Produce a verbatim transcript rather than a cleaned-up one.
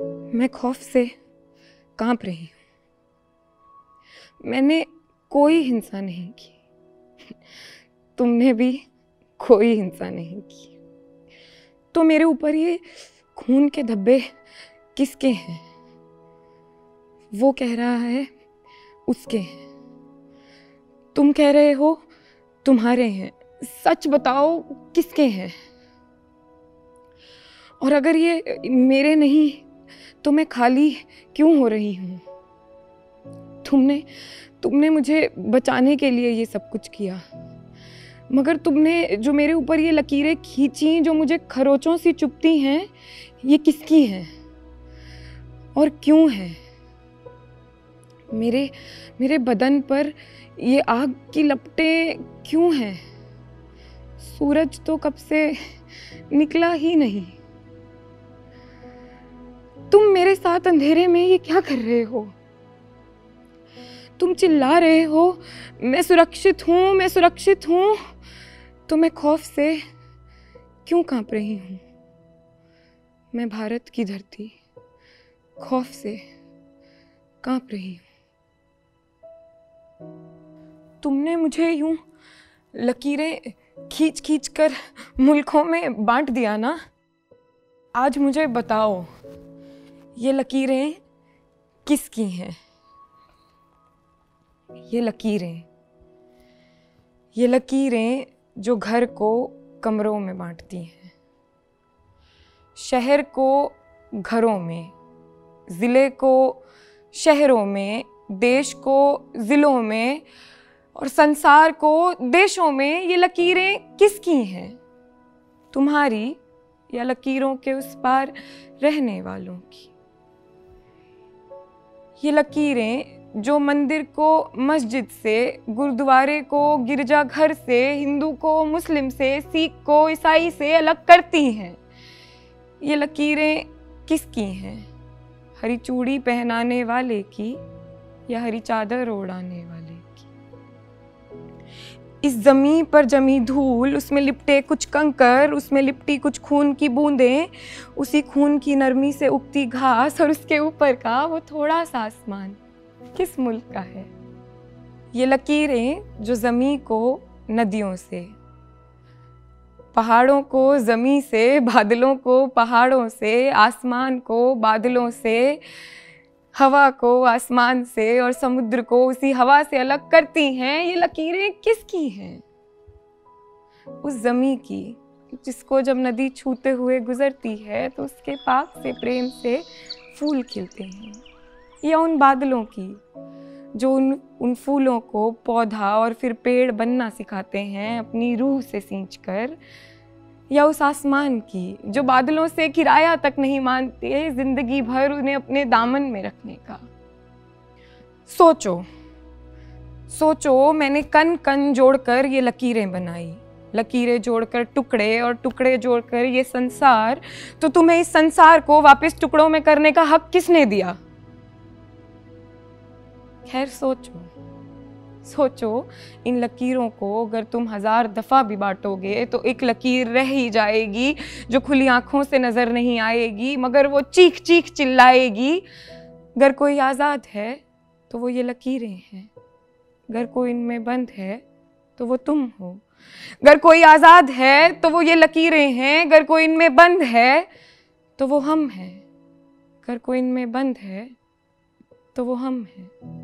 मैं खौफ से कांप रही हूं। मैंने कोई हिंसा नहीं की, तुमने भी कोई हिंसा नहीं की, तो मेरे ऊपर ये खून के धब्बे किसके हैं? वो कह रहा है उसके हैं, तुम कह रहे हो तुम्हारे हैं, सच बताओ किसके हैं? और अगर ये मेरे नहीं तो मैं खाली क्यों हो रही हूँ? तुमने तुमने मुझे बचाने के लिए ये सब कुछ किया, मगर तुमने जो मेरे ऊपर ये लकीरें खींची, जो मुझे खरोचों सी चुभती हैं, ये किसकी हैं और क्यों हैं? मेरे मेरे बदन पर ये आग की लपटें क्यों हैं? सूरज तो कब से निकला ही नहीं। तुम मेरे साथ अंधेरे में ये क्या कर रहे हो? तुम चिल्ला रहे हो मैं सुरक्षित हूँ, मैं सुरक्षित हूँ, तो मैं खौफ से क्यों कांप रही हूँ? मैं भारत की धरती खौफ से कांप रही हूँ। तुमने मुझे यूं लकीरें खींच खींच कर मुल्कों में बांट दिया ना। आज मुझे बताओ ये लकीरें किसकी हैं? ये लकीरें ये लकीरें जो घर को कमरों में बांटती हैं, शहर को घरों में, ज़िले को शहरों में, देश को ज़िलों में और संसार को देशों में, ये लकीरें किसकी हैं? तुम्हारी या लकीरों के उस पार रहने वालों की? ये लकीरें जो मंदिर को मस्जिद से, गुरुद्वारे को गिरजाघर से, हिंदू को मुस्लिम से, सिख को ईसाई से अलग करती हैं, ये लकीरें किसकी हैं? हरी चूड़ी पहनाने वाले की या हरी चादर ओढ़ाने वाले की? इस जमीन पर जमी धूल, उसमें लिपटे कुछ कंकर, उसमें लिपटी कुछ खून की बूंदें, उसी खून की नरमी से उगती घास और उसके ऊपर का वो थोड़ा सा आसमान किस मुल्क का है? ये लकीरें जो ज़मीं को नदियों से, पहाड़ों को ज़मीं से, बादलों को पहाड़ों से, आसमान को बादलों से, हवा को आसमान से और समुद्र को उसी हवा से अलग करती हैं, ये लकीरें किसकी हैं? उस ज़मीं की जिसको जब नदी छूते हुए गुजरती है तो उसके पास से प्रेम से फूल खिलते हैं, या उन बादलों की जो उन उन फूलों को पौधा और फिर पेड़ बनना सिखाते हैं अपनी रूह से सींचकर, या उस आसमान की जो बादलों से किराया तक नहीं मानते जिंदगी भर उन्हें अपने दामन में रखने का। सोचो सोचो, मैंने कन कन जोड़कर ये लकीरें बनाई, लकीरें जोड़कर टुकड़े और टुकड़े जोड़कर ये संसार, तो तुम्हें इस संसार को वापस टुकड़ों में करने का हक किसने दिया? खैर सोचो सोचो, इन लकीरों को अगर तुम हज़ार दफ़ा भी बांटोगे तो एक लकीर रह ही जाएगी जो खुली आँखों से नज़र नहीं आएगी, मगर वो चीख चीख चिल्लाएगी। अगर कोई आज़ाद है तो वो ये लकीरें हैं, अगर कोई इनमें बंद है तो वो तुम हो। अगर कोई आज़ाद है तो वो ये लकीरें हैं, अगर कोई इनमें बंद है तो वो हम हैं, अगर कोई इनमें बंद है तो वो हम हैं।